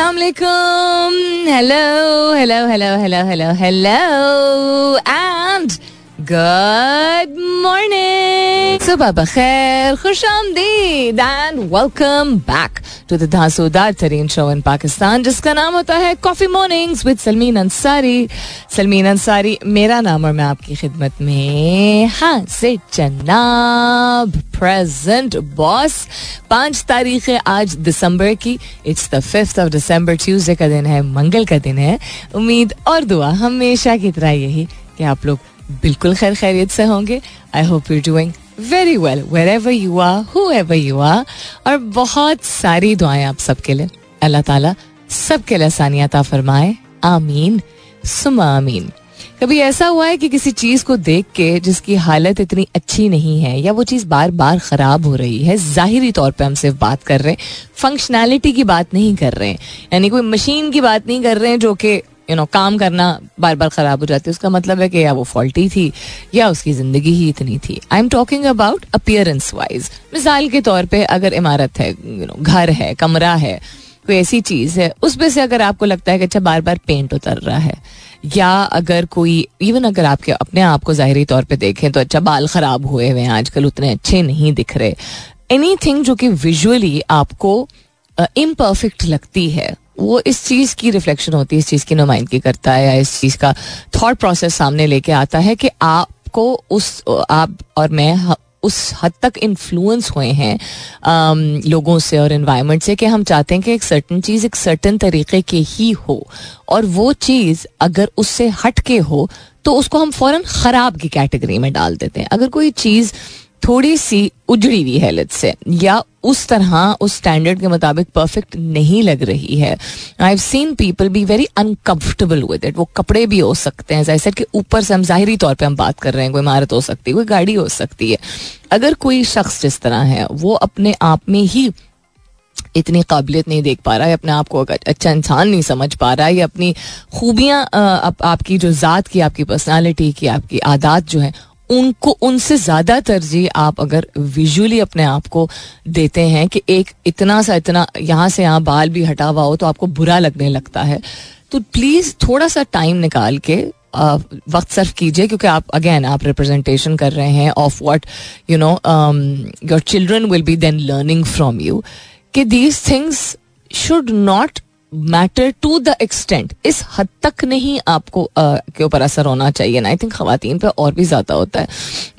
अस्सलाम वालेकुम, hello hello hello hello hello hello and good morning, सुबह बखैर, खुश आमदीद and welcome back to the दासूदार तरीन शो इन पाकिस्तान जिसका नाम होता है coffee mornings with Salmeen Ansari. Salmeen Ansari मेरा नाम और मैं आपकी खिदमत में हाजिर जनाब। प्रेजेंट बॉस, 5 तारीख है आज दिसंबर की। It's the 5th of December, Tuesday का दिन है, मंगल का दिन है। उम्मीद और दुआ हमेशा की तरह यही कि आप लोग बिल्कुल खैर खैरियत से होंगे। I hope you are doing very well wherever you are, whoever you are। और बहुत सारी दुआएं आप सबके लिए। अल्लाह ताला सबके लिए आसानियात अता फरमाए, आमीन सुमा आमीन। कभी ऐसा हुआ है कि किसी चीज़ को देख के जिसकी हालत इतनी अच्छी नहीं है या वो चीज़ बार बार ख़राब हो रही है, ज़ाहिरी तौर पे हम सिर्फ बात कर रहे हैं, फंक्शनैलिटी की बात नहीं कर रहे हैं, यानी कोई मशीन की बात नहीं कर रहे हैं जो कि काम करना बार बार ख़राब हो जाती है। उसका मतलब है कि या वो फॉल्टी थी या उसकी ज़िंदगी ही इतनी थी। I am talking about appearance wise. मिसाल के तौर पर अगर इमारत है, घर है, कमरा है, कोई ऐसी चीज़ है, उसमें से अगर आपको लगता है कि अच्छा बार बार पेंट उतर रहा है, या अगर कोई इवन अगर आपके अपने आप को ज़ाहिरी तौर पे देखें तो अच्छा बाल ख़राब हुए हुए हैं, आजकल उतने अच्छे नहीं दिख रहे, एनीथिंग जो कि विजुअली आपको इम्परफेक्ट लगती है, वो इस चीज़ की रिफ्लेक्शन होती है, इस चीज़ की नुमाइंदगी करता है या इस चीज़ का थॉट प्रोसेस सामने लेके आता है कि आपको उस आप और मैं उस हद तक इन्फ्लुएंस हुए हैं लोगों से और एनवायरनमेंट से कि हम चाहते हैं कि एक सर्टन चीज़ एक सर्टन तरीके की ही हो, और वो चीज़ अगर उससे हट के हो तो उसको हम फ़ौरन ख़राब की कैटेगरी में डाल देते हैं। अगर कोई चीज़ थोड़ी सी उजड़ी हुई है लत से या उस तरह उस स्टैंडर्ड के मुताबिक परफेक्ट नहीं लग रही है, I have seen people be very uncomfortable with it. वो कपड़े भी हो सकते हैं, जैसे कि ऊपर से हम ज़ाहिरी तौर पे हम बात कर रहे हैं, कोई इमारत हो सकती है, कोई गाड़ी हो सकती है। अगर कोई शख्स जिस तरह है वो अपने आप में ही इतनी काबिलियत नहीं देख पा रहा है, अपने आप को अच्छा इंसान नहीं समझ पा रहा है, या अपनी खूबियाँ आपकी जो ज़ात की, आपकी पर्सनैलिटी की, आपकी आदात जो है उनको उनसे ज़्यादा तरजीह आप अगर विजुअली अपने आप को देते हैं कि एक इतना सा इतना यहाँ से यहाँ बाल भी हटा हुआ हो तो आपको बुरा लगने लगता है, तो प्लीज़ थोड़ा सा टाइम निकाल के वक्त सर्व कीजिए, क्योंकि आप अगेन आप रिप्रेजेंटेशन कर रहे हैं of what you know your children will be then learning from you, कि these things should not matter to the extent. इस हद तक नहीं आपको के ऊपर असर होना चाहिए ना। आई थिंक ख़वातीन पे और भी ज़्यादा होता है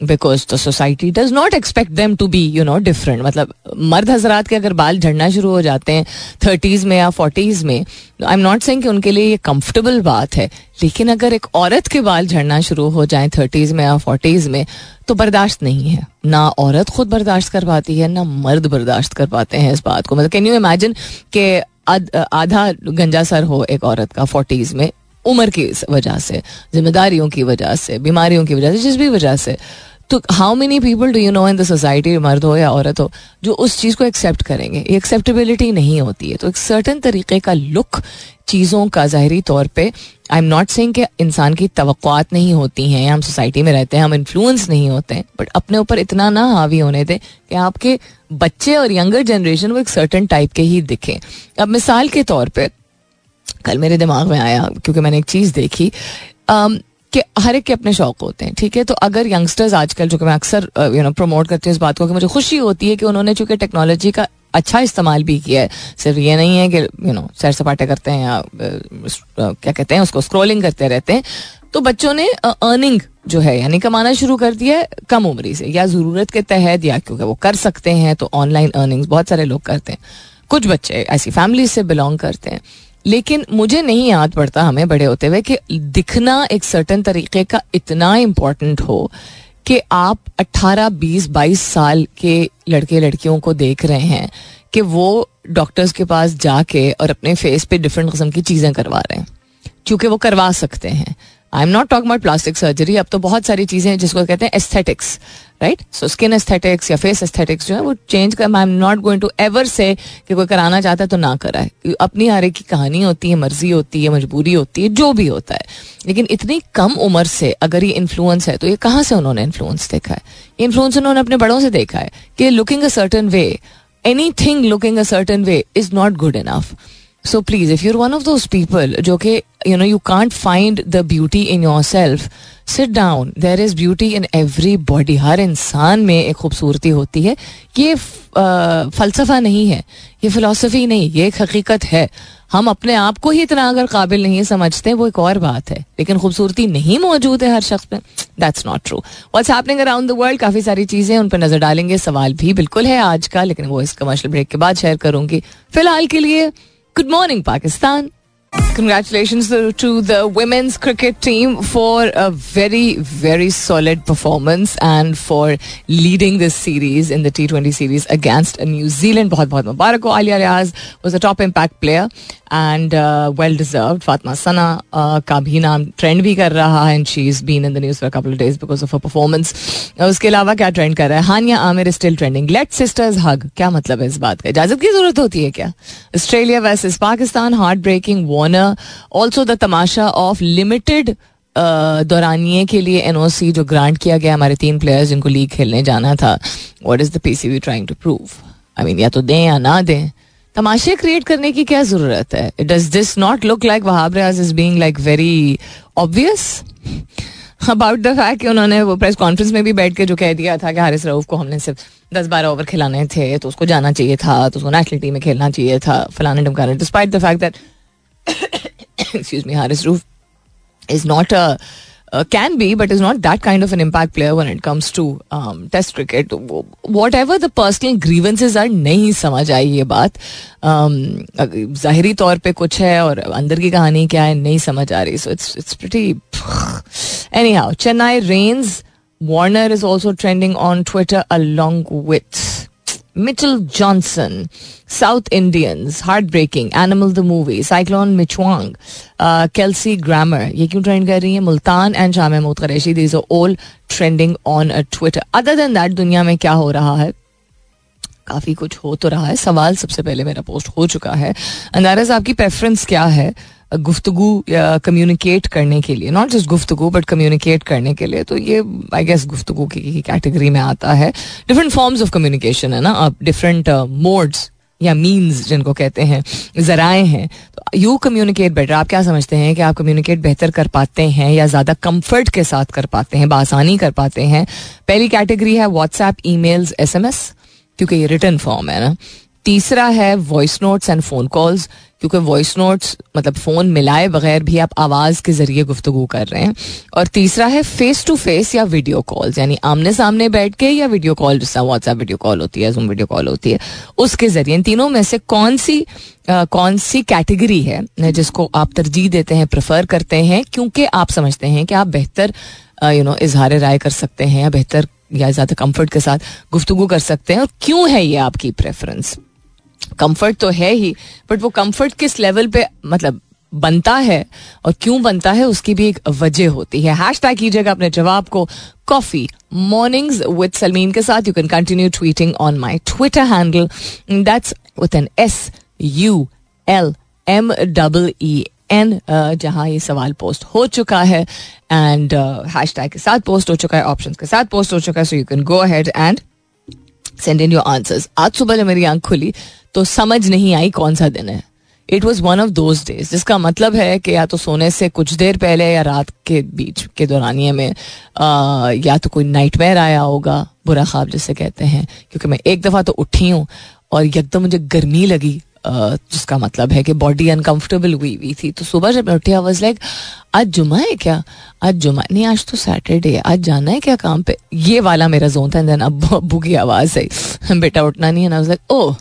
because the society does not expect them to be you know different. मतलब मर्द हजरात के अगर बाल झड़ना शुरू हो जाते हैं 30s में या 40s में, आई एम नॉट सेइंग कि उनके लिए ये कंफर्टेबल बात है, लेकिन अगर एक औरत के बाल झड़ना शुरू हो जाएं 30s में या 40s में तो बर्दाश्त नहीं है ना। औरत खुद बर्दाश्त कर पाती है ना मर्द बर्दाश्त कर पाते हैं इस बात को। मतलब कैन यू इमेजिन कि आधा गंजा सर हो एक औरत का 40s में, उम्र की वजह से, जिम्मेदारियों की वजह से, बीमारियों की वजह से, जिस भी वजह से। तो how many people do you know in the society, मर्द हो या औरत हो, जो उस चीज़ को एक्सेप्ट करेंगे। ये एक्सेप्टेबिलिटी नहीं होती है। तो एक सर्टन तरीके का लुक, चीज़ों का ज़ाहरी तौर पे, आई एम नॉट सेइंग कि इंसान की तवक्कुआत नहीं होती हैं, हम सोसाइटी में रहते हैं, हम इन्फ्लुएंस नहीं होते हैं, बट अपने ऊपर इतना ना हावी होने दें कि आपके बच्चे और यंगर जनरेशन वो एक सर्टन टाइप के ही दिखें। अब मिसाल के तौर पे कल मेरे दिमाग में आया क्योंकि मैंने एक चीज़ देखी कि हर एक के अपने शौक़ होते हैं, ठीक है। तो अगर यंगस्टर्स आजकल, जो कि मैं अक्सर यू नो प्रमोट करती हूँ इस बात को, कि मुझे खुशी होती है कि उन्होंने चूँकि टेक्नोलॉजी का अच्छा इस्तेमाल भी किया है, सिर्फ ये नहीं है कि यू नो सैर सपाटे करते हैं या क्या कहते हैं उसको, स्क्रॉलिंग करते रहते हैं। तो बच्चों ने अर्निंग जो है यानी कमाना शुरू कर दिया है कम उम्री से, या ज़रूरत के तहत, या क्योंकि वो कर सकते हैं तो ऑनलाइन अर्निंग्स बहुत सारे लोग करते हैं। कुछ बच्चे ऐसी फैमिली से बिलोंग करते हैं, लेकिन मुझे नहीं याद पड़ता हमें बड़े होते हुए कि दिखना एक सर्टन तरीके का इतना इम्पोर्टेंट हो कि आप 18, 20, 22 साल के लड़के लड़कियों को देख रहे हैं कि वो डॉक्टर्स के पास जाके और अपने फेस पे डिफरेंट किस्म की चीज़ें करवा रहे हैं, क्योंकि वो करवा सकते हैं। I am not talking about plastic surgery. अब तो बहुत सारी चीज़ें हैं जिसको कहते हैं aesthetics, right. So skin aesthetics या फेस एस्थेटिक्स जो है वो चेंज कर। I am not going to ever say कि कोई कराना चाहता है तो ना कराए, अपनी हर एक की कहानी होती है, मर्जी होती है, मजबूरी होती है, जो भी होता है। लेकिन इतनी कम उम्र से अगर ये इन्फ्लुएंस है तो ये कहाँ से उन्होंने इन्फ्लुएंस देखा है? ये इन्फ्लुएंस उन्होंने अपने बड़ों से देखा है कि looking a certain way, anything looking a certain way is not good enough. So please, if you're one of those people जो कि you know you can't find the beauty in yourself, sit down. There is beauty in everybody. हर इंसान में एक खूबसूरती होती है. ये फलसफा नहीं है, ये फिलॉसफी नहीं, ये एक हकीकत है. हम अपने आप को ही इतना अगर काबिल नहीं समझते वो एक और बात है, लेकिन खूबसूरती नहीं मौजूद है हर शख्स में. That's not true. What's happening around the world, काफ़ी सारी चीज़ें उन पर नज़र डालेंगे. सवाल भी बिल्कुल है आज का, लेकिन वो इस कमर्शियल ब्रेक के बाद शेयर करूँगी. फिलहाल के लिए Good morning, Pakistan. Congratulations to the women's cricket team for a very, very solid performance and for leading this series in the T20 series against New Zealand. बहुत बहुत मुबारक हो. Ali Ariaz was a top impact player and well deserved. Fatma Sana का भी नाम trend भी कर रहा है and she's been in the news for a couple of days because of her performance. उसके अलावा क्या ट्रेंड कर रहा है? हानिया Aamir is still trending. Let sisters hug. क्या मतलब है इस बात का? इजाजत की जरूरत होती है क्या? Australia versus Pakistan, heartbreaking. Warner, also the तमाशा ऑफ लिमिटेड दौरानिए के लिए NOC जो ग्रांट किया गया हमारे 3 प्लेयर्स जिनको लीग खेलने जाना था. What is the PCB trying to prove? I mean, या तो दें या ना दें. तमाशे क्रिएट करने की क्या जरूरत है? Does this not look like Wahab Riaz is being like very obvious about the fact कि उन्होंने वो प्रेस कॉन्फ्रेंस में भी बैठ के जो कह दिया था कि हारिस रऊफ को हमने सिर्फ 10-12 ओवर खिलाने थे, तो उसको जाना चाहिए था, तो उसको नेशनल टीम में खेलना चाहिए था, फलाने ढमकाने. Despite the fact that excuse me, Harris Rauf is not a can be, but is not that kind of an impact player when it comes to Test cricket. Whatever the personal grievances are, नहीं समझ आई ये बात. ज़ाहिरी तौर पे कुछ है और अंदर की कहानी क्या है नहीं समझ आ रही. So it's pretty. Anyhow, Chennai rains. Warner is also trending on Twitter along with Mitchell Johnson, South Indians, Heartbreaking, Animal the Movie, Cyclone Michwang, Kelsey Grammer. ये क्यों ट्रेंड कर रही है? Multan and Shah Mahmood Qureshi, these are all trending on Twitter. Other than that, दुनिया में क्या हो रहा है? काफ़ी कुछ हो तो रहा है. सवाल सबसे पहले मेरा पोस्ट हो चुका है. अंदाज़ा आपकी प्रेफरेंस क्या है गुफ्तगू या कम्युनिकेट करने के लिए? नॉट जस्ट गुफ्तगू बट कम्युनिकेट करने के लिए. तो ये आई गेस गुफ्तगू की कैटेगरी में आता है. डिफरेंट फॉर्म्स ऑफ कम्युनिकेशन है ना, आप डिफरेंट मोड्स या मीन्स जिनको कहते हैं, ज़राए हैं. तो यू कम्युनिकेट बेटर. आप क्या समझते हैं कि आप कम्युनिकेट बेहतर कर पाते हैं या ज़्यादा कम्फर्ट के साथ कर पाते हैं, बआसानी कर पाते हैं? पहली कैटेगरी है व्हाट्सएप, ईमेल्स, SMS, क्योंकि ये रिटर्न फॉर्म है ना. तीसरा है voice notes and phone calls, क्योंकि वॉइस नोट्स मतलब फ़ोन मिलाए बगैर भी आप आवाज़ के ज़रिए गुफ्तगू कर रहे हैं. और तीसरा है फेस टू फेस या वीडियो कॉल्स, यानी आमने सामने बैठ के या वीडियो कॉल, जिससे व्हाट्सएप वीडियो कॉल होती है, जूम वीडियो कॉल होती है, उसके ज़रिए. इन तीनों में से कौन सी कैटेगरी है जिसको आप तरजीह देते हैं, प्रेफर करते हैं, क्योंकि आप समझते हैं कि आप बेहतर इजहार राय कर सकते हैं या बेहतर या ज़्यादा कम्फर्ट के साथ गुफ्तगू कर सकते हैं? और क्यों है ये आपकी प्रेफरेंस? कंफर्ट तो है ही, बट वो कंफर्ट किस लेवल पे मतलब बनता है और क्यों बनता है, उसकी भी एक वजह होती है. हैशटैग कीजिएगा अपने जवाब को कॉफ़ी मॉर्निंग्स विद सलमीन के साथ. You can continue tweeting on my Twitter handle, that's with an SULMEEN, जहाँ ये सवाल पोस्ट हो चुका है एंड हैशटैग के साथ पोस्ट हो चुका है, ऑप्शंस के साथ पोस्ट हो चुका है. So you can go ahead and send in your answers. आज सुबह जब मेरी आंख खुली तो समझ नहीं आई कौन सा दिन है. It was one of those days, जिसका मतलब है कि या तो सोने से कुछ देर पहले या रात के बीच के दौरानिए में या तो कोई नाइटमेयर आया होगा, बुरा ख्वाब जिसे कहते हैं, क्योंकि मैं एक दफ़ा तो उठी हूँ और एकदम मुझे गर्मी लगी, जिसका मतलब है कि बॉडी अनकम्फर्टेबल हुई थी. तो सुबह जब मैं उठी आई वाज लाइक आज जुमा है क्या? आज जुमा नहीं, आज तो सैटरडे है, आज जाना है क्या काम पे? ये वाला मेरा जोन था. एंड देन अब्बू की आवाज़ है, बेटा उठना नहीं है ना. वाज लाइक ओह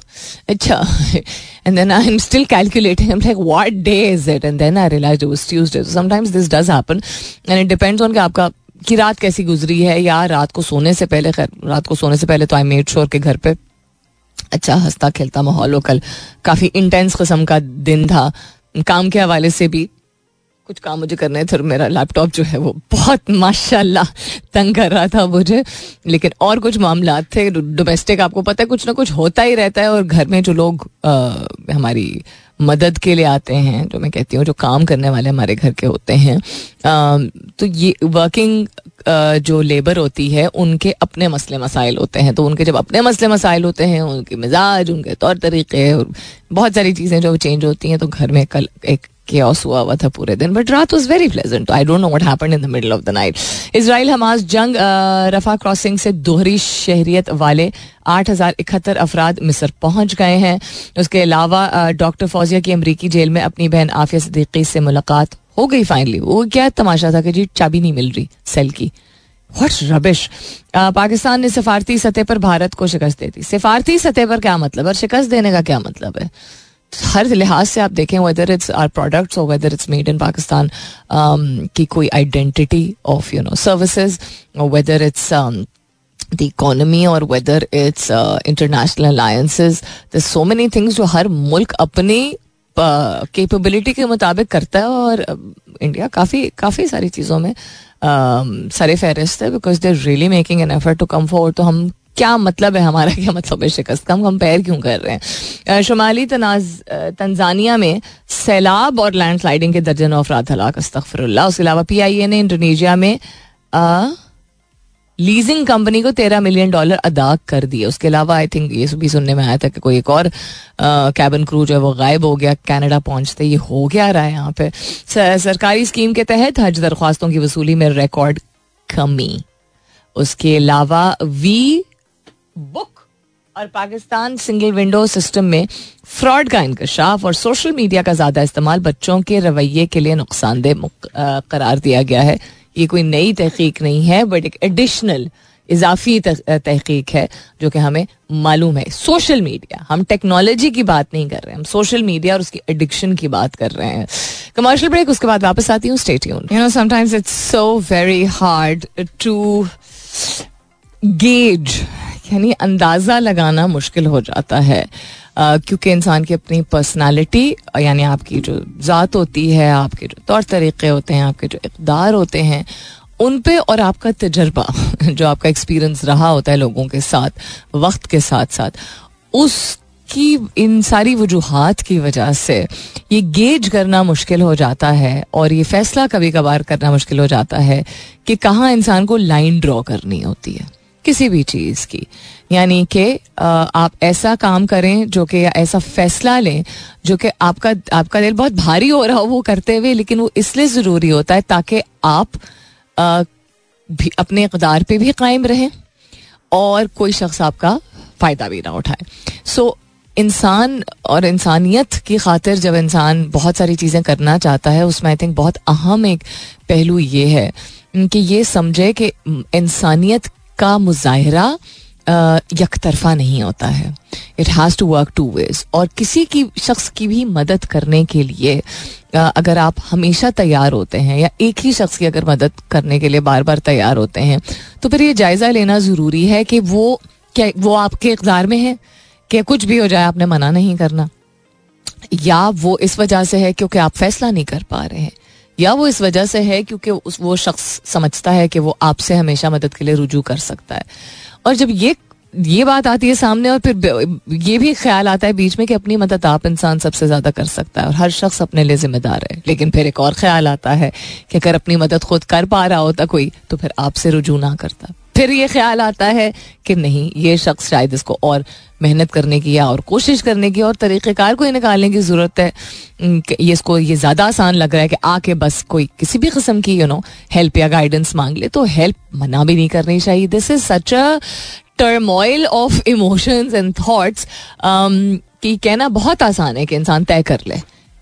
अच्छा. And then I am still calculating, I am like what day is it? And then I realised it was Tuesday. Sometimes this does happen and it depends on कि आपका कि रात कैसी गुजरी है या रात को सोने से पहले. खैर रात को सोने से पहले तो आई मेड श्योर के घर पे अच्छा हंसता खेलता माहौल हो. कल काफ़ी इंटेंस किस्म का दिन था, काम के हवाले से भी कुछ काम मुझे करना है, फिर मेरा लैपटॉप जो है वो बहुत माशाल्लाह तंग कर रहा था मुझे, लेकिन और कुछ मामलात थे डोमेस्टिक, आपको पता है कुछ ना कुछ होता ही रहता है, और घर में जो लोग हमारी मदद के लिए आते हैं, जो मैं कहती हूँ जो काम करने वाले हमारे घर के होते हैं, तो ये वर्किंग जो लेबर होती है उनके अपने मसले मसाइल होते हैं, तो उनके जब अपने मसले मसाइल होते हैं, उनके मिजाज, उनके तौर तरीके और बहुत सारी चीज़ें जो चेंज होती हैं, तो घर में कल एक केओस हुआ था पूरे दिन, बट रात was very pleasant. I don't know what happened in the middle of the night. Israel Hamas जंग, रफा क्रॉसिंग से दोहरी शहरियत वाले 8,071 अफराद मिस्र पहुंच गए हैं. उसके अलावा डॉक्टर फौजिया की अमरीकी जेल में अपनी बहन आफिया सिद्दीकी से मुलाकात हो गई फाइनली. वो क्या तमाशा था कि जी चाबी नहीं मिल रही सेल की, व्हाट रबिश. पाकिस्तान ने सिफारती सतह पर भारत को शिकस्त दे दी. सिफारती सतह पर क्या मतलब और शिकस्त देने का क्या मतलब है? हर लिहाज से आप देखें, वेदर इट्स आर प्रोडक्ट्स और whether it's made in Pakistan की कोई identity of you know services, whether it's the economy और whether it's international alliances, there so many things जो हर मुल्क अपनी कैपेबिलिटी के मुताबिक करता है, और इंडिया काफ़ी सारी चीज़ों में सरे फहरिस्त है, because they are really making an effort to come forward. तो हम क्या मतलब है, हमारा क्या मतलब है शिकस्त का, हम कंपेयर क्यों कर रहे हैं? शुमाली तंजानिया में सैलाब और लैंडस्लाइडिंग के दर्जनों अफराद हलाक, अस्तगफिरुल्लाह. उसके अलावा PIA ने इंडोनेशिया में लीजिंग कंपनी को $13 मिलियन अदा कर दिए. उसके अलावा आई थिंक ये भी सुनने में आया था कि कोई एक और कैबिन क्रू जो है वो गायब हो गया कनाडा पहुंचते. ये हो गया रहा है यहाँ पे. सरकारी स्कीम के तहत हज दरख्वास्तों की वसूली में रिकॉर्ड कमी. उसके अलावा वी बुक और पाकिस्तान सिंगल विंडो सिस्टम में फ्रॉड का इंकशाफ और सोशल मीडिया का ज़्यादा इस्तेमाल बच्चों के रवैये के लिए नुकसानदेह करार दिया गया है. ये कोई नई तहकीक नहीं है, बट एक एडिशनल इजाफी तहकीक है जो कि हमें मालूम है. सोशल मीडिया, हम टेक्नोलॉजी की बात नहीं कर रहे हैं, हम सोशल मीडिया और उसकी एडिक्शन की बात कर रहे हैं. कमर्शियल ब्रेक, उसके बाद वापस आती हूँ. Stay tuned. You know sometimes it's so very hard to gauge, यानी अंदाज़ा लगाना मुश्किल हो जाता है, क्योंकि इंसान की अपनी पर्सनालिटी यानी आपकी जो ज़ात होती है, आपके जो तौर तरीक़े होते हैं, आपके जो इक़्दार होते हैं उन पे, और आपका तजर्बा जो आपका एक्सपीरियंस रहा होता है लोगों के साथ वक्त के साथ साथ, उसकी इन सारी वजूहात की वजह से ये गेज करना मुश्किल हो जाता है, और ये फ़ैसला कभी कभार करना मुश्किल हो जाता है कि कहाँ इंसान को लाइन ड्रॉ करनी होती है किसी भी चीज़ की. यानी कि आप ऐसा काम करें जो कि, या ऐसा फ़ैसला लें जो कि आपका दिल बहुत भारी हो रहा हो वो करते हुए, लेकिन वो इसलिए ज़रूरी होता है ताकि आप भी अपने इक़्दार पे भी कायम रहें और कोई शख्स आपका फ़ायदा भी ना उठाए. सो इंसान और इंसानियत की खातिर जब इंसान बहुत सारी चीज़ें करना चाहता है, उसमें आई थिंक बहुत अहम एक पहलू ये है कि ये समझे कि इंसानियत का मुजाहिरा यकतरफा नहीं होता है. It has to work two ways. और किसी की शख्स की भी मदद करने के लिए अगर आप हमेशा तैयार होते हैं या एक ही शख्स की अगर मदद करने के लिए बार बार तैयार होते हैं, तो फिर ये जायज़ा लेना ज़रूरी है कि वो आपके इक़्दार में है कि कुछ भी हो जाए आपने मना नहीं करना, या वो इस वजह से है क्योंकि आप फैसला नहीं कर पा रहे हैं, या वो इस वजह से है क्योंकि वो शख्स समझता है कि वो आपसे हमेशा मदद के लिए रुजू कर सकता है. और जब ये बात आती है सामने, और फिर ये भी ख्याल आता है बीच में कि अपनी मदद आप इंसान सबसे ज़्यादा कर सकता है और हर शख्स अपने लिए ज़िम्मेदार है, लेकिन फिर एक और ख्याल आता है कि अगर अपनी मदद खुद कर पा रहा होता कोई तो फिर आपसे रुजू ना करता. फिर ये ख्याल आता है कि नहीं, ये शख्स शायद इसको और मेहनत करने की या और कोशिश करने की और तरीक़ेकार कोई निकालने की ज़रूरत है, ये इसको ये ज़्यादा आसान लग रहा है कि आके बस कोई किसी भी किस्म की हेल्प या गाइडेंस मांग ले, तो हेल्प मना भी नहीं करनी चाहिए. This is such a turmoil of emotions and thoughts कि कहना बहुत आसान है कि इंसान तय कर ले,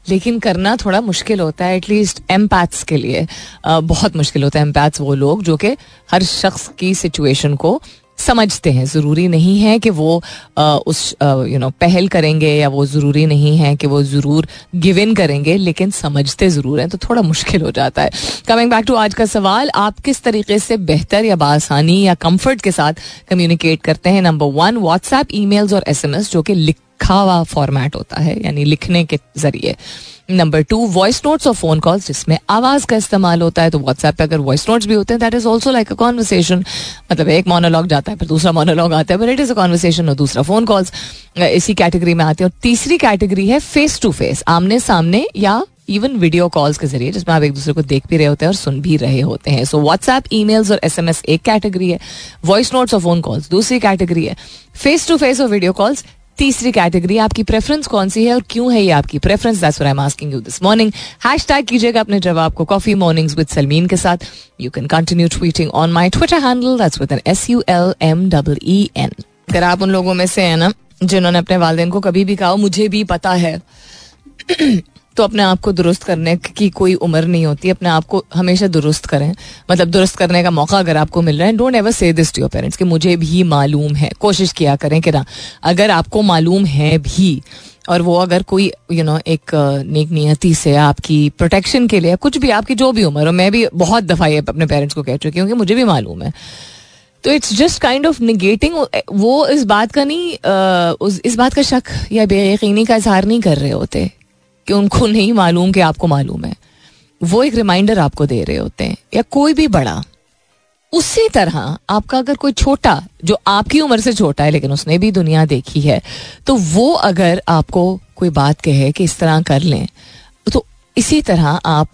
लेकिन करना थोड़ा मुश्किल होता है. एटलीस्ट एम्पैथ्स के लिए बहुत मुश्किल होता है. एम्पैथ्स वो लोग जो कि हर शख्स की सिचुएशन को समझते हैं. ज़रूरी नहीं है कि वो पहल करेंगे, या वो ज़रूरी नहीं है कि वो ज़रूर गिव इन करेंगे, लेकिन समझते ज़रूर हैं, तो थोड़ा मुश्किल हो जाता है. कमिंग बैक टू आज का सवाल, आप किस तरीके से बेहतर या बआसानी या कम्फर्ट के साथ कम्युनिकेट करते हैं? नंबर 1 व्हाट्सएप, ईमेल्स और SMS, जो कि लिख लिखा हुआ फॉर्मेट होता है, यानी लिखने के जरिए. नंबर 2, वॉइस नोट्स और फोन कॉल्स जिसमें आवाज़ का इस्तेमाल होता है. तो व्हाट्सएप पे अगर वॉइस नोट्स भी होते हैं, that is also like a conversation. मतलब एक मोनोलॉग जाता है फिर दूसरा मोनोलॉग आता है, but it is a conversation. और दूसरा फोन कॉल्स इसी कैटेगरी में आते हैं. और तीसरी कैटेगरी है फेस टू फेस, आमने सामने या इवन वीडियो कॉल्स के जरिए, जिसमें आप एक दूसरे को देख भी रहे होते हैं और सुन भी रहे होते हैं. सो व्हाट्सएप, ईमेल्स और एसएमएस एक कैटेगरी है, वॉइस नोट्स और फोन कॉल्स दूसरी कैटेगरी है, फेस टू फेस और वीडियो कॉल्स तीसरी कैटेगरी. आपकी प्रेफरेंस कौन सी है और क्यों है ये आपकी preference? That's what I am asking you this morning. Hashtag कीजिएगा अपने जवाब को कॉफी मॉर्निंग्स विद सलमीन के साथ. You can continue tweeting on my Twitter handle, that's with an SULMEEN. अगर आप उन लोगों में से हैं ना जिन्होंने अपने वालिदैन को कभी भी कहा मुझे भी पता है, तो अपने आप को दुरुस्त करने की कोई उम्र नहीं होती. अपने आप को हमेशा दुरुस्त करें, मतलब दुरुस्त करने का मौका अगर आपको मिल रहा है. Don't ever say this to your parents कि मुझे भी मालूम है. कोशिश किया करें कि ना, अगर आपको मालूम है भी और वो अगर कोई एक नेक नियति से आपकी प्रोटेक्शन के लिए कुछ भी, आपकी जो भी उम्र हो, मैं भी बहुत दफ़ा ये अपने पेरेंट्स को कह चुकी हूँ कि मुझे भी मालूम है. तो it's just kind of negating. वो इस बात का नहीं, इस बात का शक या बेयकीनी का इजहार नहीं कर रहे होते कि उनको नहीं मालूम कि आपको मालूम है. वो एक रिमाइंडर आपको दे रहे होते हैं, या कोई भी बड़ा. उसी तरह आपका अगर कोई छोटा, जो आपकी उम्र से छोटा है लेकिन उसने भी दुनिया देखी है, तो वो अगर आपको कोई बात कहे कि इस तरह कर लें, तो इसी तरह आप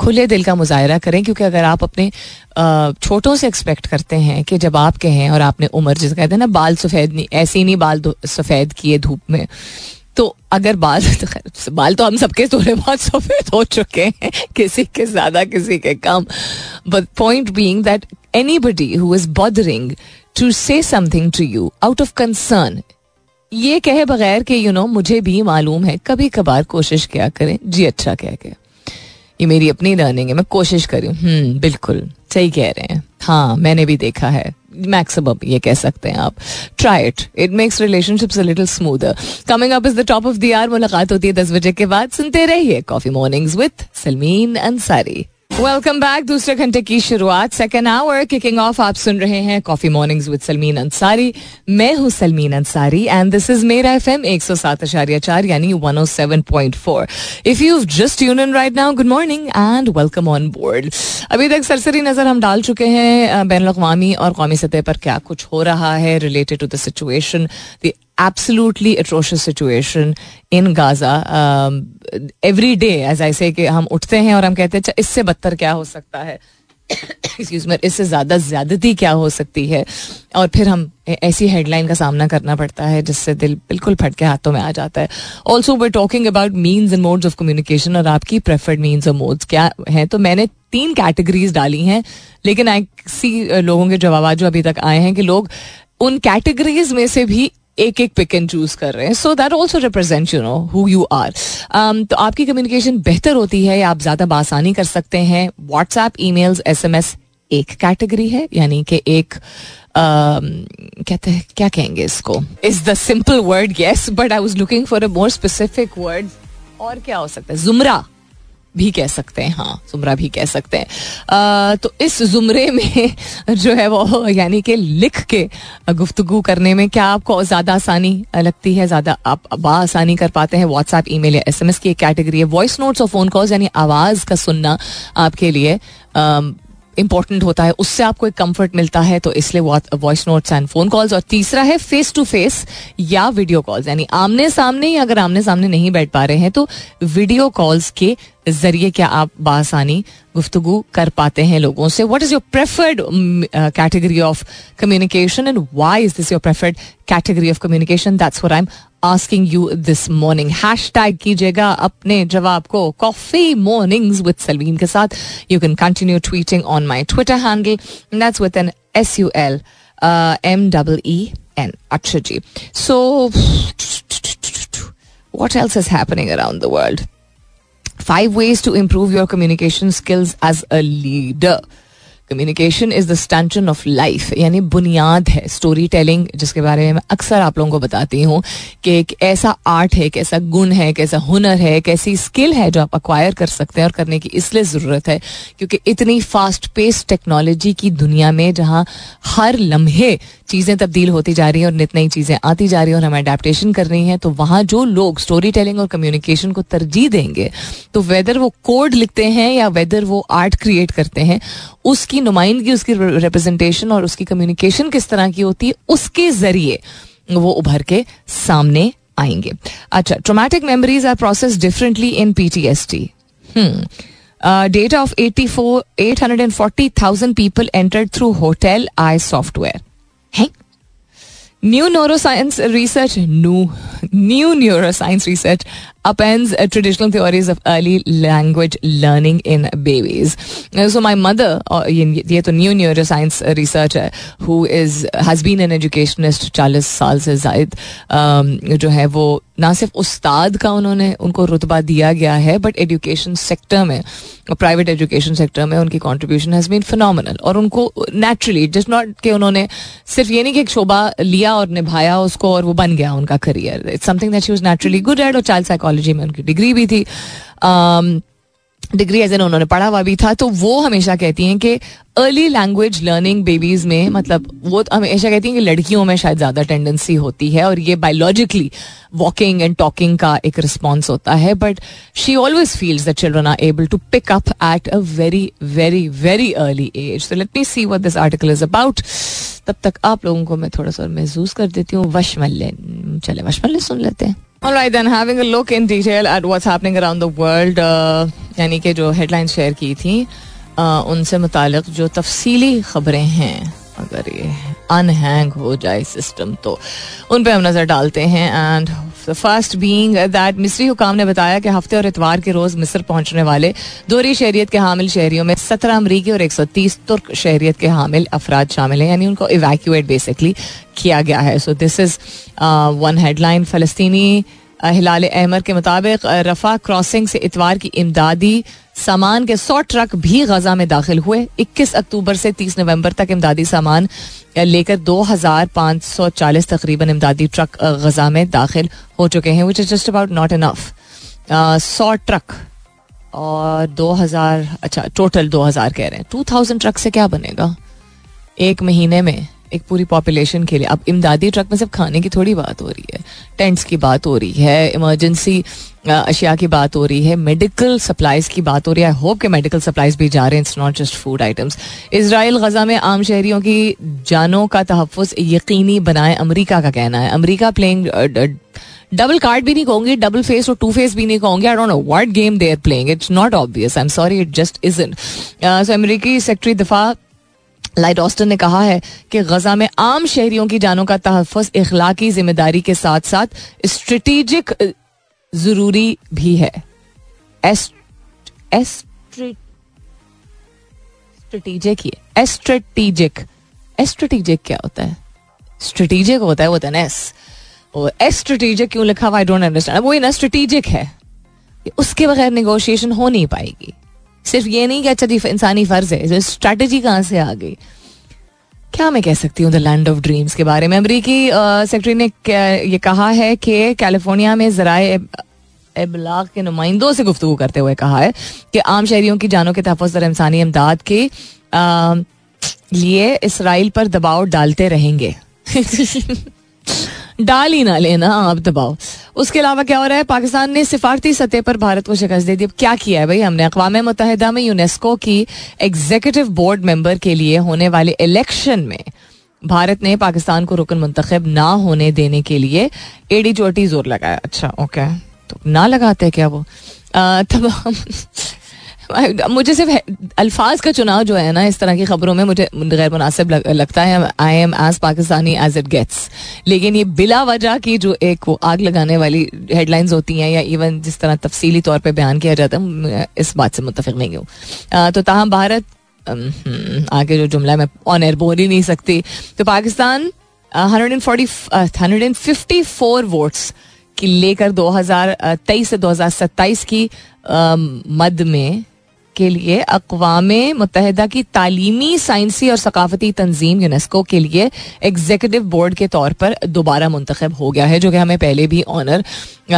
खुले दिल का मुजाहरा करें. क्योंकि अगर आप अपने छोटों से एक्सपेक्ट करते हैं कि जब आप कहें, और आपने उम्र जिसे कहते हैं ना, बाल सफ़ेद नहीं, ऐसे नहीं बाल सफ़ेद किए धूप में, तो अगर बाल तो हम सबके थोड़े बहुत सफेद हो चुके हैं, किसी के ज्यादा किसी के कम. But point being that anybody who is bothering to say something to you out of concern, ये कहे बगैर कि मुझे भी मालूम है, कभी कभार कोशिश किया करें जी अच्छा कह के. ये मेरी अपनी लर्निंग है, मैं कोशिश कर रही हूँ. बिल्कुल सही कह रहे हैं, हाँ मैंने भी देखा है. मैक्सिमम ये कह सकते हैं आप. Try it, it makes relationships a little smoother. Coming up is the top of the hour. मुलाकात होती है 10 बजे के बाद. सुनते रहिए coffee mornings with Salmeen Ansari. Welcome back. दूसरे घंटे की शुरुआत, सेकेंड आवर किकिंग ऑफ. आप सुन रहे हैं coffee mornings with Salmeen Ansari. मैं हूँ Salmeen Ansari and this is Mera FM 107.4 यानी 107.4. If you just tune in right now, good morning and welcome on board. अभी तक सरसरी नजर हम डाल चुके हैं बैनुल-अक़वामी और कौमी सतह पर क्या कुछ हो रहा है related to the situation, the absolutely atrocious situation in Gaza. Every day, as I say, कि हम उठते हैं और हम कहते हैं इससे बदतर क्या हो सकता है, एक्सक्यूज मी, इससे ज़्यादा ज़्यादती क्या हो सकती है, और फिर हम ऐसी हेडलाइन का सामना करना पड़ता है जिससे दिल बिल्कुल फट के हाथों में आ जाता है. Also we are talking about means and modes of communication, और आपकी प्रेफर्ड मीन्स और मोड्स क्या हैं. तो मैंने 3 कैटेगरीज डाली हैं, लेकिन आई सी लोगों के जवाब जो अभी तक आए हैं कि लोग उन कैटेगरीज में से भी एक एक पिक एंड चूज कर रहे हैं. So that also represent who you are. तो आपकी कम्युनिकेशन बेहतर होती है, आप ज़्यादा बासानी कर सकते हैं. व्हाट्सएप, ईमेल्स, SMS एक कैटेगरी है, यानी कि एक कहते हैं, क्या कहेंगे इसको, is the simple word, yes, but I was looking for a more specific word. और क्या हो सकता है, जुमरा भी कह सकते हैं, हाँ जुमरा भी कह सकते हैं. तो इस जुमरे में जो है वो, यानी कि लिख के गुफ्तगू करने में क्या आपको ज़्यादा आसानी लगती है, ज़्यादा आप बासानी कर पाते हैं. व्हाट्सएप, ईमेल या SMS की एक कैटेगरी है. वॉइस नोट्स और फ़ोन कॉल्स, यानी आवाज़ का सुनना आपके लिए इम्पॉर्टेंट होता है, उससे आपको एक कंफर्ट मिलता है, तो इसलिए voice notes and phone calls. और तीसरा है फेस टू फेस या वीडियो कॉल्स, यानी आमने सामने. अगर आमने सामने नहीं बैठ पा रहे हैं तो वीडियो कॉल्स के जरिए क्या आप बासानी गुफ्तगू कर पाते हैं लोगों से. What is your preferred category of communication and why is this your preferred category of communication, that's what I am asking you this morning. Hashtag कीजिएगा अपने जवाब को कॉफी मॉर्निंग्स विद सलमीन के साथ. You can continue tweeting on my Twitter handle, that's with an SULMEEN. अच्छा जी, so what else is happening around the world. 5 ways to improve your communication skills as a leader. Communication is the stanchion of life, यानी बुनियाद है. Story telling, जिसके बारे में मैं अक्सर आप लोगों को बताती हूँ कि एक ऐसा आर्ट है, एक ऐसा गुण है, एक ऐसा हुनर है, एक ऐसी स्किल है जो आप अक्वायर कर सकते हैं, और करने की इसलिए ज़रूरत है क्योंकि इतनी फास्ट पेस्ड टेक्नोलॉजी की दुनिया में जहाँ हर लम्हे चीज़ें तब्दील होती जा रही हैं और नित नई चीज़ें आती जा रही हैं और हमें अडेप्टेशन करनी है. तो वहाँ जो लोग स्टोरी टेलिंग और कम्युनिकेशन को तरजीह देंगे, तो वेदर वो कोड लिखते हैं या वेदर वो आर्ट क्रिएट करते हैं, उसकी नुमाइंदगी, उसकी रिप्रेजेंटेशन और उसकी कम्युनिकेशन किस तरह की होती है, उसके ज़रिए वो उभर के सामने आएंगे. अच्छा, traumatic memories are processed differently in PTSD. Data of 840,000 people entered through hotel I software है. New neuroscience research upends traditional theories of early language learning in babies. So my mother, ये तो new neuroscience researcher है, who has been an educationist 40 साल से ज़ायद, जो है वो ना सिर्फ उस्ताद का उन्होंने उनको रुतबा दिया गया है, बट एजुकेशन सेक्टर में, प्राइवेट एजुकेशन सेक्टर में उनकी कॉन्ट्रीब्यूशन हैज़ बीन फिनोमिनल. और उनको नेचुरली, जस्ट नॉट कि उन्होंने सिर्फ ये नहीं कि एक शोबा लिया और निभाया उसको और वो बन गया उनका career, it's something that she was naturally good at. और चाइल्ड साइकोलॉजी में उनकी डिग्री भी थी, डिग्री एज एन उन्होंने पढ़ा हुआ भी था. तो वो हमेशा कहती हैं कि अर्ली लैंग्वेज लर्निंग बेबीज़ में, मतलब वो हमेशा कहती हैं कि लड़कियों में शायद ज़्यादा टेंडेंसी होती है और ये बायोलॉजिकली वॉकिंग एंड टॉकिंग का एक रिस्पॉन्स होता है. But she always feels that children are able to pick up at a very very very early age. So let me see what this article is about. तब तक आप लोगों को मैं थोड़ा सा महसूस कर देती हूँ वशमल्ले. चले वशमल्ले सुन लेते हैं. All right, then having a look in detail at what's happening around the world, यानी कि जो headlines share की थी उनसे मुतालिक जो तफसीली खबरें हैं, अगर ये अनहैंग हो जाए सिस्टम तो उन पर हम नज़र डालते हैं. And the first being that मिस्री हुकाम ने बताया कि हफ्ते और इतवार के रोज़ मिस्र पहुंचने वाले दोहरी शहरियत के हामिल शहरियों में 17 अमरीकी और 130 तुर्क शहरियत के हामिल अफराद शामिल हैं, यानी उनको इवैक्यूएट बेसिकली किया गया है. So this is one headline. फ़लस्तीनी हिलाल अहमर के मुताबिक रफ़ा क्रॉसिंग से इतवार की इमदादी सामान के 100 ट्रक भी गजा में दाखिल हुए. 21 अक्टूबर से 30 नवंबर तक इमदादी सामान लेकर 2,540 तकरीबन इमदादी ट्रक गजा में दाखिल हो चुके हैं, which is just about not enough. 100 truck और 2,000, अच्छा टोटल 2,000 कह रहे हैं. 2,000 ट्रक से क्या बनेगा एक महीने में एक पूरी पॉपुलेशन के लिए. अब इमदादी ट्रक में सिर्फ खाने की थोड़ी बात हो रही है, टेंट्स की बात हो रही है, इमरजेंसी अशिया की बात हो रही है, मेडिकल सप्लाइज की बात हो रही है. आई होप के मेडिकल सप्लाइज भी जा रहे हैं, it's not just food items. Israel Gaza में आम शहरियों की जानों का तहफ़्फ़ुज़ यकीनी बनाए, अमरीका का कहना है. अमरीका प्लेइंग डबल कार्ड भी नहीं कहूँगी, डबल फेस और टू फेस भी नहीं कहूँगी. I don't know what game they are playing, it's not obvious, I am sorry, it just isn't. सो अमरीकी सेक्रेटरी दिफा लाइट ऑस्टन ने कहा है कि गजा में आम शहरियों की जानों का तहफ़्फ़ुज़ इखलाकी जिम्मेदारी के साथ साथ स्ट्रेटेजिक ज़रूरी भी है. स्ट्रेटेजिक क्या होता है? स्ट्रेटेजिक होता है वो तन एस और एस स्ट्रेटेजिक क्यों लिखा हुआ आई डोंट अंडरस्टैंड. वो ना स्ट्रेटेजिक है, उसके बगैर निगोशिएशन हो नहीं पाएगी. सिर्फ ये नहीं कि अच्छा जी इंसानी फर्ज है, स्ट्रैटेजी कहाँ से आ गई? क्या मैं कह सकती हूँ द लैंड ऑफ ड्रीम्स के बारे में? अमरीकी सेक्रेटरी ने ये कहा है कि कैलिफोर्निया में ज़राए इब्लाग के नुमाइंदों से गुफ्तगू करते हुए कहा है कि आम शहरियों की जानों के तहफ़्फ़ुज़ और इंसानी इमदाद के लिए इसराइल पर दबाव डालते रहेंगे. डाल ही ना लेना आप दबाओ. उसके अलावा क्या हो रहा है? पाकिस्तान ने सिफारती सतह पर भारत को शिकस्त दे दी. अब क्या किया है भाई हमने? अक़वाम मुत्तहिदा में यूनेस्को की एग्जीक्यूटिव बोर्ड मेंबर के लिए होने वाले इलेक्शन में भारत ने पाकिस्तान को रुकन मुंतखब ना होने देने के लिए एडी चोटी जोर लगाया. अच्छा ओके, तो ना लगाते क्या वो? तमाम मुझे सिर्फ अल्फाज का चुनाव जो है ना इस तरह की खबरों में मुझे गैर मुनासिब लगता है. I am as Pakistani as it gets. लेकिन ये बिला वजह की जो एक वो आग लगाने वाली हेडलाइंस होती हैं या इवन जिस तरह तफसीली तौर पे बयान किया जाता है, इस बात से मुत्तफिक नहीं हूँ. तो ताहम भारत आगे जो जुमला मैं ऑन एयर बोल ही नहीं सकती. तो पाकिस्तान 154 वोट्स की लेकर 2023 से 2027 की मद में के लिए अक़वामे मुत्तहिदा की तालीमी, साइंसी और सकाफती तंजीम यूनेस्को के लिए एग्जीक्यूटिव बोर्ड के तौर पर दोबारा मुंतखब हो गया है, जो कि हमें पहले भी ऑनर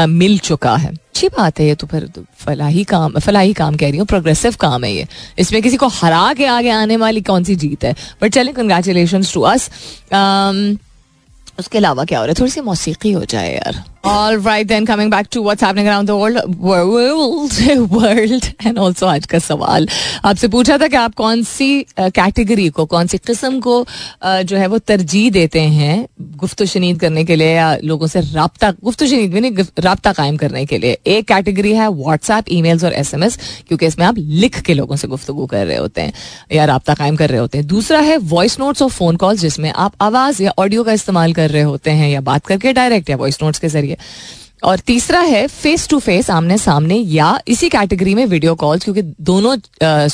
मिल चुका है. अच्छी बात है ये तो, फिर फलाही काम कह रही हूँ, प्रोग्रेसिव काम है ये, इसमें किसी को हरा के आगे आने वाली कौन सी जीत है. बट चलें, कंग्रेचुलेशंस टू अस. उसके अलावा क्या हो रहा है, थोड़ी सी मौसीकी हो जाए यार. All right then, coming back to what's happening around the world and also आज का सवाल आपसे पूछा था कि आप कौन सी कैटेगरी को, कौन सी किस्म को जो है वो तरजीह देते हैं गुफ्तगू शनीद करने के लिए या लोगों से राब्ता, गुफ्तगू शनीद भी नहीं, राब्ता कायम करने के लिए. एक कैटेगरी है व्हाट्सएप, ईमेल्स और SMS, क्योंकि इसमें आप लिख के लोगों से गुफ्तगू कर रहे होते हैं या राब्ता कायम कर रहे होते हैं. दूसरा है वॉइस नोट्स और फ़ोन कॉल्स, जिसमें आप आवाज़ या ऑडियो का इस्तेमाल कर रहे होते हैं या बात करके डायरेक्ट या वॉइस नोट्स के जरिए. और तीसरा है फेस टू फेस, आमने सामने, या इसी कैटेगरी में वीडियो कॉल्स, क्योंकि दोनों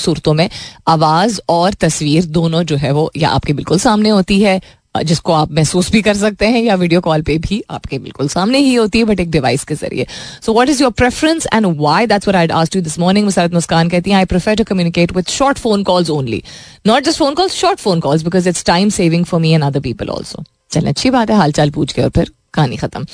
सूरतों में आवाज और तस्वीर दोनों जो है वो या आपके बिल्कुल सामने होती है, जिसको आप महसूस भी कर सकते हैं, या वीडियो कॉल पे भी आपके बिल्कुल सामने ही होती है बट एक डिवाइस के जरिए. So what is your preference and why, that's what I had asked you this morning. Musarrat Muskan कहती हैं I prefer to communicate with short phone calls only, not just phone calls, short phone calls, because it's time saving for me and other people also. चलें, अच्छी बात है, हालचाल पूछ के और फिर कहानी खत्म.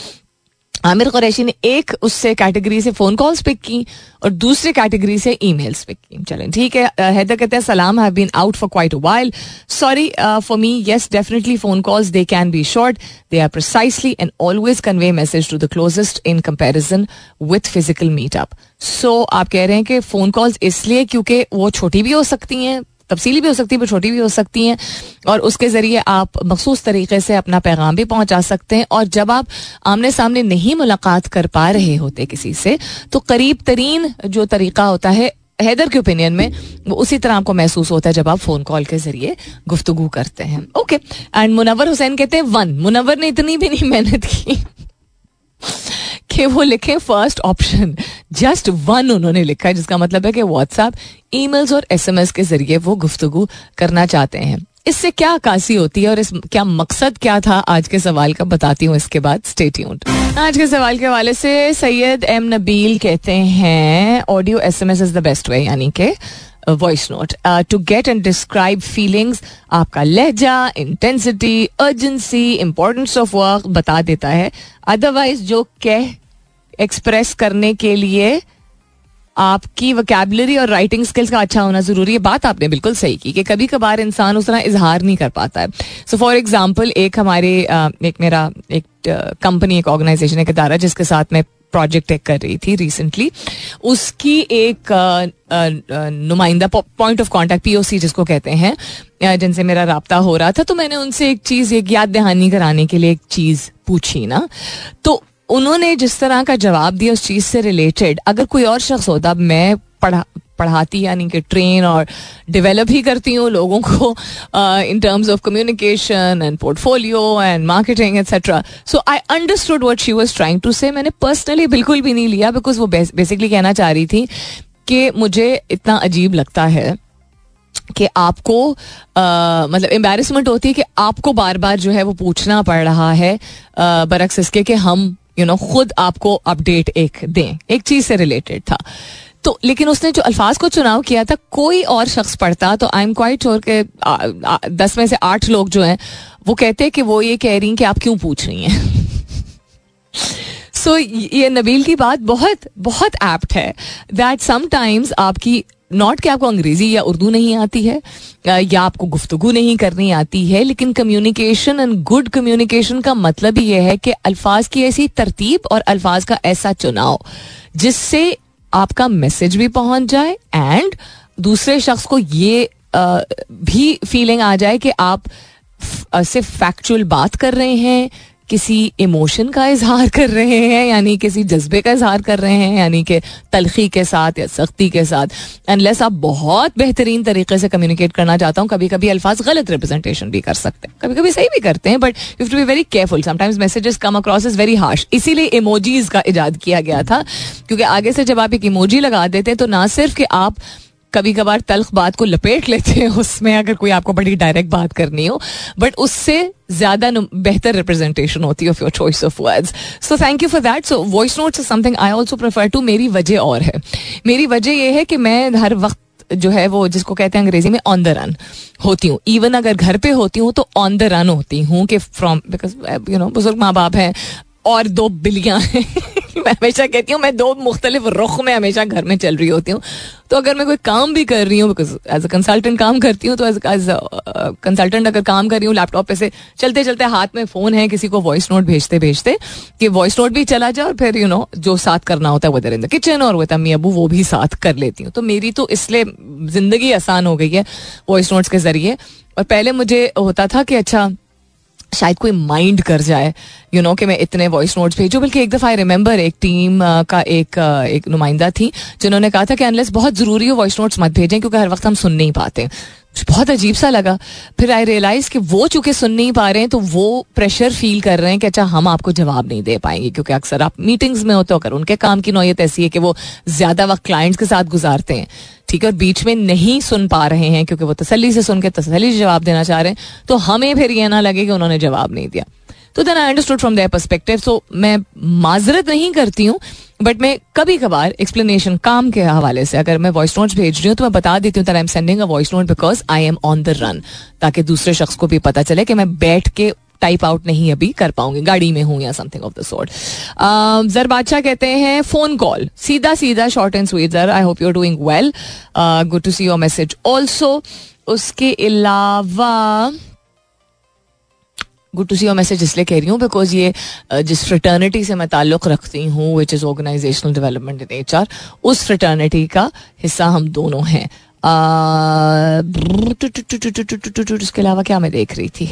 आमिर कुरैशी ने एक उससे कैटेगरी से फोन कॉल्स पिक की और दूसरे कैटेगरी से ईमेल्स पिक की. चलें ठीक है. हैदर कहते हैं सलाम, have been out for quite a while, sorry for me, yes definitely phone calls, they can be short, they are precisely and always convey message to the closest in comparison with physical meetup. सो आप कह रहे हैं कि phone calls इसलिए क्योंकि वो छोटी भी हो सकती हैं, तफसीली भी हो सकती है पर छोटी भी हो सकती हैं, और उसके ज़रिए आप मखसूस तरीके से अपना पैगाम भी पहुंचा सकते हैं. और जब आप आमने सामने नहीं मुलाकात कर पा रहे होते किसी से, तो करीब तरीन जो तरीका होता है हैदर के ओपिनियन में, वो उसी तरह आपको महसूस होता है जब आप फोन कॉल के जरिए गुफ्तगू करते हैं. ओके. एंड मुनव्वर हुसैन कहते हैं 1. मुनव्वर ने इतनी भी नहीं मेहनत की कि वो लिखें फर्स्ट ऑप्शन, जस्ट 1 उन्होंने लिखा है, जिसका मतलब है कि व्हाट्सएप, ईमेल्स और SMS के जरिए वो गुफ्तगू करना चाहते हैं. इससे क्या अक्कासी होती है और इस क्या मकसद क्या था आज के सवाल का, बताती हूँ इसके बाद. Stay tuned. आज के सवाल के हवाले से सैयद M नबील कहते हैं audio SMS is the best way, यानी कि voice note, to get and describe feelings. आपका लहजा, intensity, urgency, importance of work बता देता है. अदरवाइज जो कह एक्सप्रेस करने के लिए आपकी वोकैबुलरी और राइटिंग स्किल्स का अच्छा होना जरूरी है. बात आपने बिल्कुल सही की कि कभी कभार इंसान उस तरह इजहार नहीं कर पाता है. सो फॉर एग्जांपल, एक हमारे एक मेरा एक कंपनी, एक ऑर्गेनाइजेशन, एक अदारा जिसके साथ मैं प्रोजेक्ट टेक कर रही थी रिसेंटली, उसकी एक नुमाइंदा, पॉइंट ऑफ कॉन्टैक्ट, POC जिसको कहते हैं, जिनसे मेरा राब्ता हो रहा था, तो मैंने उनसे एक चीज़, एक याद दहानी कराने के लिए एक चीज़ पूछी ना, तो उन्होंने जिस तरह का जवाब दिया उस चीज़ से रिलेटेड अगर कोई और शख्स होता, मैं पढ़ाती यानी कि ट्रेन और डेवलप ही करती हूँ लोगों को in terms of communication and portfolio and marketing etcetera. So I understood what she was trying to say. मैंने पर्सनली बिल्कुल भी नहीं लिया, बिकॉज वो बेसिकली कहना चाह रही थी कि मुझे इतना अजीब लगता है कि आपको मतलब एम्बैरेसमेंट होती है कि आपको बार बार जो है वो पूछना पड़ रहा है, बरक्स इसके कि हम खुद आपको अपडेट एक दें, एक चीज़ से रिलेटेड था. तो लेकिन उसने जो अल्फाज को चुनाव किया था, कोई और शख्स पढ़ता तो आई एम क्वाइट श्योर के 10 में से 8 लोग जो हैं वो कहते कि वो ये कह रही हैं कि आप क्यों पूछ रही हैं. सो ये नबील की बात बहुत बहुत एप्ट है, दैट समटाइम्स आपकी नॉट कि आपको अंग्रेजी या उर्दू नहीं आती है या आपको गुफ्तगू नहीं करनी आती है, लेकिन कम्युनिकेशन एंड गुड कम्युनिकेशन का मतलब ही यह है कि अल्फाज की ऐसी तरतीब और अल्फाज का ऐसा चुनाव जिससे आपका मैसेज भी पहुंच जाए एंड दूसरे शख्स को ये भी फीलिंग आ जाए कि आप सिर्फ फैक्चुअल बात कर रहे हैं, किसी इमोशन का इजहार कर रहे हैं, यानी किसी जज्बे का इजहार कर रहे हैं, यानी कि तलखी के साथ या सख्ती के साथ, अनलेस आप बहुत बेहतरीन तरीके से कम्युनिकेट करना चाहता हूँ. कभी कभी अल्फाज गलत रिप्रेजेंटेशन भी कर सकते हैं, कभी कभी सही भी करते हैं, but you have to be very careful. Sometimes messages come across is very harsh. इसीलिए इमोजीज का इजाद किया गया था, क्योंकि आगे से जब आप एक इमोजी लगा देते हैं तो ना सिर्फ कि आप कभी कभार तल्ख बात को लपेट लेते हैं उसमें, अगर कोई आपको बड़ी डायरेक्ट बात करनी हो, बट उससे ज्यादा बेहतर रिप्रेजेंटेशन होती है of your choice of words. So thank you for that. So voice notes is something I also prefer to. मेरी वजह और है, मेरी वजह यह है कि मैं हर वक्त जो है वो जिसको कहते हैं अंग्रेजी में ऑन द रन होती हूँ. इवन अगर घर पे होती हूँ तो ऑन द रन होती हूँ कि फ्रॉम, बिकॉज यू नो बुजुर्ग माँ बाप हैं और दो बिल्लियाँ हैं. मैं हमेशा कहती हूँ मैं दो मुख्तलिफ रुख में हमेशा घर में चल रही होती हूँ. तो अगर मैं कोई काम भी कर रही हूँ, बिकॉज एज अ कंसल्टेंट काम करती हूँ, तो एज कंसल्टेंट अगर काम कर रही हूँ लैपटॉप पे से चलते चलते हाथ में फ़ोन है, किसी को वॉइस नोट भेजते भेजते कि वॉइस नोट भी चला जाए और फिर यू नो जो साथ करना होता है वेदर इन द किचन और विद अम्मी अबू वो भी साथ कर लेती हूँ. तो मेरी तो इसलिए ज़िंदगी आसान हो गई है वॉइस नोट्स के ज़रिए. और पहले मुझे होता था कि अच्छा शायद कोई माइंड कर जाए यू नो कि मैं इतने वॉइस नोट्स भेजूँ. बल्कि एक दफ़ा आई रिमेंबर एक टीम का एक नुमाइंदा थी जिन्होंने कहा था कि अनलेस बहुत ज़रूरी हो वॉइस नोट्स मत भेजें क्योंकि हर वक्त हम सुन नहीं पाते. बहुत अजीब सा लगा. फिर आई रियलाइज़ कि वो चूँकि सुन नहीं पा रहे हैं तो वो प्रेशर फील कर रहे हैं कि अच्छा हम आपको जवाब नहीं दे पाएंगे, क्योंकि अक्सर आप मीटिंग्स में होते हो. अगर उनके काम की नौयत ऐसी है कि वो ज़्यादा वक्त क्लाइंट्स के साथ गुजारते हैं, ठीक है, और बीच में नहीं सुन पा रहे हैं क्योंकि वो तसल्ली से सुन के तसल्ली से जवाब देना चाह रहे हैं, तो हमें फिर ये ना लगे कि उन्होंने जवाब नहीं दिया. तो then I understood from their perspective. So मैं माजरत नहीं करती हूँ, बट मैं कभी कभार एक्सप्लेनेशन काम के हवाले से अगर मैं वॉइस नोट्स भेज रही हूँ तो मैं बता देती हूँ that I am sending a voice note because I am on the run, ताकि दूसरे शख्स को भी पता चले कि मैं बैठ के टाइप आउट नहीं अभी कर पाऊंगी, गाड़ी में हूँ या समथिंग ऑफ द सॉर्ट. जर बादशाह कहते हैं फोन कॉल सीधा सीधा शॉर्ट एंड स्वीट. जर I hope you are doing well, good to see your message also. उसके अलावा good to see your message इसलिए कह रही हूँ बिकॉज ये जिस फ्रेटर्निटी से मैं ताल्लुक़ रखती हूँ which is organisational development in HR, उस फ्रेटर्निटी का हिस्सा हम दोनों हैं. इसके अलावा क्या मैं देख रही थी,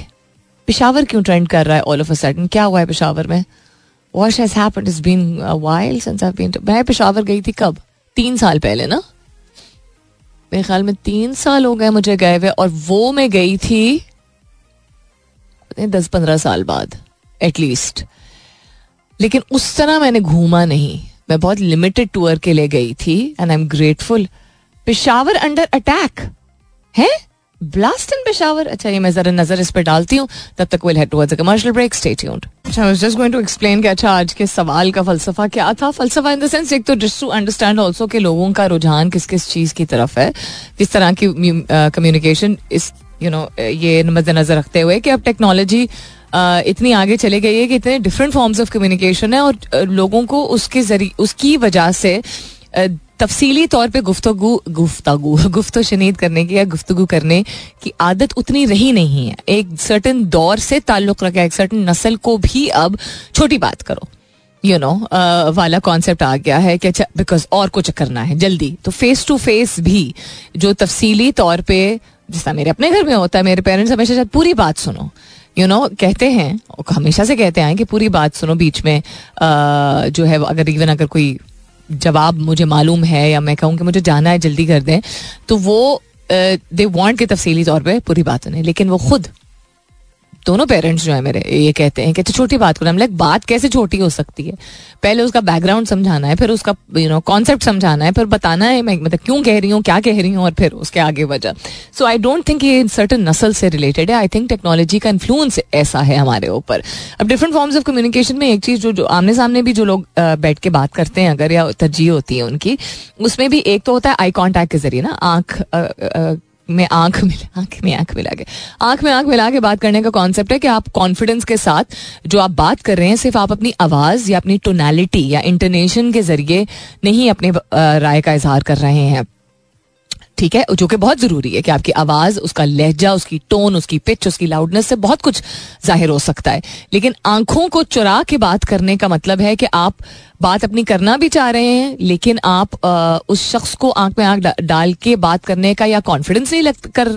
पेशावर क्यों ट्रेंड कर रहा है ऑल ऑफ अ सडन, क्या हुआ है पेशावर में? What has happened, it's been a while since I have been. मैं पेशावर गई थी कब, 3 साल पहले ना, मेरे ख्याल में 3 साल हो गए मुझे गए हुए, और वो मैं गई थी 10-15 साल बाद एटलीस्ट. लेकिन उस तरह मैंने घूमा नहीं, मैं बहुत लिमिटेड टूर के लिए गई थी and I am grateful. Peshawar under attack है, ब्लास्ट इन पेशावर. अच्छा ये मैं जरा नजर इस पर डालती हूँ, तब तक we'll head towards a commercial break. Stay tuned. I was just going to explain कि अच्छा आज के सवाल का फलसफा क्या था. फलसफा इन द सेंस एक तो just to understand also कि लोगों का रुझान किस किस चीज़ की तरफ है, किस तरह की कम्युनिकेशन इस ये मद्देनजर रखते हुए कि अब टेक्नोलॉजी इतनी आगे चले गई है कि इतने डिफरेंट फॉर्म्स ऑफ कम्युनिकेशन है और लोगों को उसके जरिए उसकी वजह से तफसीली तौर पे गुफ्तगू शनीद करने की या गुफ्तगू करने की आदत उतनी रही नहीं है. एक सर्टन दौर से ताल्लुक़ रखा एक सर्टन नस्ल को भी अब छोटी बात करो यू नो वाला कॉन्सेप्ट आ गया है कि अच्छा बिकॉज और कुछ करना है जल्दी. तो फेस टू फेस भी जो तफसीली तौर पर जिसका मेरे अपने घर में होता है, मेरे पेरेंट्स हमेशा शायद पूरी बात सुनो यू नो कहते हैं, हमेशा से कहते हैं कि पूरी बात सुनो. बीच में जो है अगर कोई जवाब मुझे मालूम है या मैं कहूँ कि मुझे जाना है जल्दी कर दें, तो वो दे वांट के तफसीली तौर पे पूरी बात सुने. लेकिन वो खुद दोनों पेरेंट्स जो है मेरे ये कहते हैं कि छोटी बात करो. हम लोग बात कैसे छोटी हो सकती है, पहले उसका बैकग्राउंड समझाना है, फिर उसका यू नो कॉन्सेप्ट समझाना है, फिर बताना है मैं मतलब क्यों कह रही हूँ क्या कह रही हूँ और फिर उसके आगे वजह. सो आई डोंट थिंक ये सर्टन नस्ल से रिलेटेड है, आई थिंक टेक्नोलॉजी का इन्फ्लुएंस ऐसा है हमारे ऊपर. अब डिफरेंट फॉर्म्स ऑफ कम्युनिकेशन में एक चीज़ जो आमने सामने भी जो लोग बैठ के बात करते हैं अगर या तरजीह होती है उनकी, उसमें भी एक तो होता है आई कॉन्टैक्ट के जरिए ना, आंख में आंख मिला के बात करने का कॉन्सेप्ट है कि आप कॉन्फिडेंस के साथ जो आप बात कर रहे हैं सिर्फ आप अपनी आवाज़ या अपनी टोनैलिटी या इंटोनेशन के जरिए नहीं अपने राय का इजहार कर रहे हैं, ठीक है, जो कि बहुत ज़रूरी है कि आपकी आवाज़, उसका लहजा, उसकी टोन, उसकी पिच, उसकी लाउडनेस से बहुत कुछ जाहिर हो सकता है. लेकिन आंखों को चुरा के बात करने का मतलब है कि आप बात अपनी करना भी चाह रहे हैं लेकिन आप उस शख्स को आंख में आंख डाल के बात करने का या कॉन्फिडेंस नहीं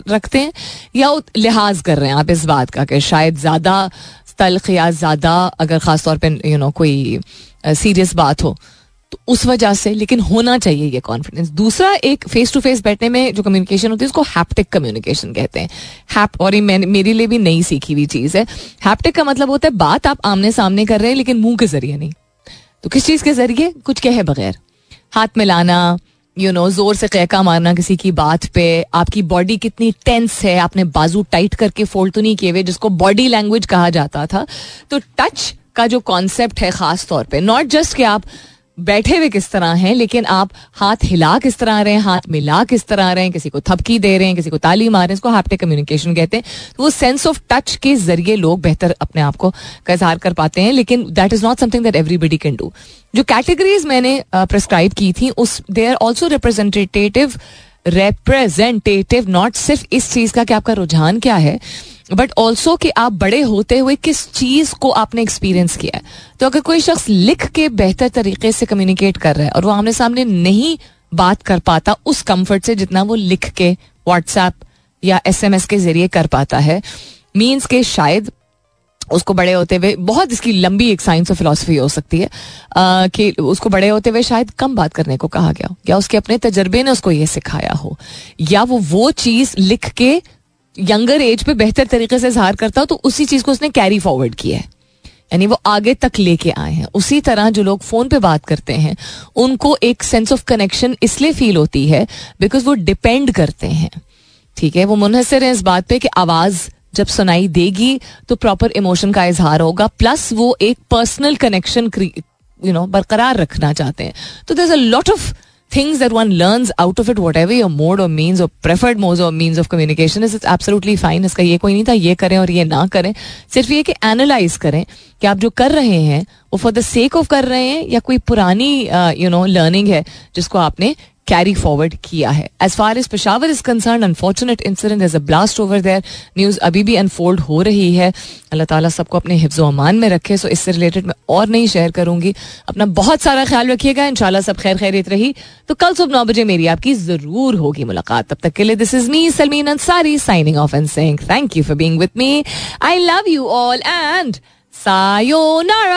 रखते हैं या लिहाज कर रहे हैं आप इस बात का कि शायद ज़्यादा तल्ख या ज़्यादा अगर ख़ास तौर पर यू नो कोई सीरियस बात हो तो उस वजह से. लेकिन होना चाहिए ये कॉन्फिडेंस. दूसरा एक फेस टू फेस बैठने में जो कम्युनिकेशन होती है उसको हैप्टिक कम्युनिकेशन कहते हैं. और ये मेरे लिए भी नई सीखी हुई चीज़ है. हैप्टिक का मतलब होता है बात आप आमने सामने कर रहे हैं लेकिन मुंह के जरिए नहीं, तो किस चीज़ के जरिए, कुछ कहे बगैर हाथ मिलाना, यू नो जोर से कहका मारना किसी की बात पे, आपकी बॉडी कितनी टेंस है, आपने बाजू टाइट करके फोल्ड तो नहीं किए हुए, जिसको बॉडी लैंग्वेज कहा जाता था. तो टच का जो कॉन्सेप्ट है खास तौर पे, नॉट जस्ट कि आप बैठे हुए किस तरह हैं, लेकिन आप हाथ हिला किस तरह रहे हैं, हाथ मिला किस तरह रहे हैं, किसी को थपकी दे रहे हैं, किसी को ताली मार रहे हैं, इसको हैप्टिक कम्युनिकेशन कहते हैं. तो वो सेंस ऑफ टच के जरिए लोग बेहतर अपने आप को इजहार कर पाते हैं, लेकिन that is not something that everybody can do. जो कैटेगरीज मैंने प्रिस्क्राइब की थी उस they are also representative, not सिर्फ इस चीज का कि आपका रुझान क्या है, बट ऑल्सो कि आप बड़े होते हुए किस चीज को आपने एक्सपीरियंस किया है. तो अगर कोई शख्स लिख के बेहतर तरीके से कम्युनिकेट कर रहा है और वो आमने सामने नहीं बात कर पाता उस कंफर्ट से जितना वो लिख के व्हाट्सएप या एसएमएस के जरिए कर पाता है, मीन्स के शायद उसको बड़े होते हुए, बहुत इसकी लंबी एक साइंस और फिलॉसफी हो सकती है, कि उसको बड़े होते हुए शायद कम बात करने को कहा गया हो, या उसके अपने तजर्बे ने उसको ये सिखाया हो, या वो चीज़ लिख के यंगर एज पे बेहतर तरीके से इजहार करता हो तो उसी चीज़ को उसने कैरी फॉरवर्ड किया है, यानी वो आगे तक लेके आए हैं. उसी तरह जो लोग फ़ोन पे बात करते हैं उनको एक सेंस ऑफ कनेक्शन इसलिए फील होती है बिकॉज वो डिपेंड करते हैं, ठीक है, वो मुनहसर है इस बात पे कि आवाज़ जब सुनाई देगी तो प्रॉपर इमोशन का इजहार होगा, प्लस वो एक पर्सनल कनेक्शन बरकरार रखना चाहते हैं. तो there is a lot of things that one learns out of it, whatever your mode और मींस और प्रेफर्ड मोड्स और means of communication is, it's absolutely fine. इसका ये कोई नहीं था ये करें और ये ना करें, सिर्फ ये कि एनालाइज करें कि आप जो कर रहे हैं वो फॉर द सेक ऑफ कर रहे हैं या कोई पुरानी लर्निंग है जिसको आपने कैरी फॉरवर्ड किया है. As far as Peshawar is concern, unfortunate incident, there is a blast over there, news अभी भी अनफोल्ड हो रही है. अल्लाह ताला सबको अपने हिफ्ज़ो अमान में रखे. सो इससे रिलेटेड मैं और नहीं शेयर करूंगी. अपना बहुत सारा ख्याल रखिएगा, इंशाल्लाह सब खैर खैरियत रही तो कल सुबह 9 बजे मेरी आपकी जरूर होगी मुलाकात. तब तक के लिए this is me Salmeen Ansari signing off and saying thank you for being with me. I love you all and sayonara.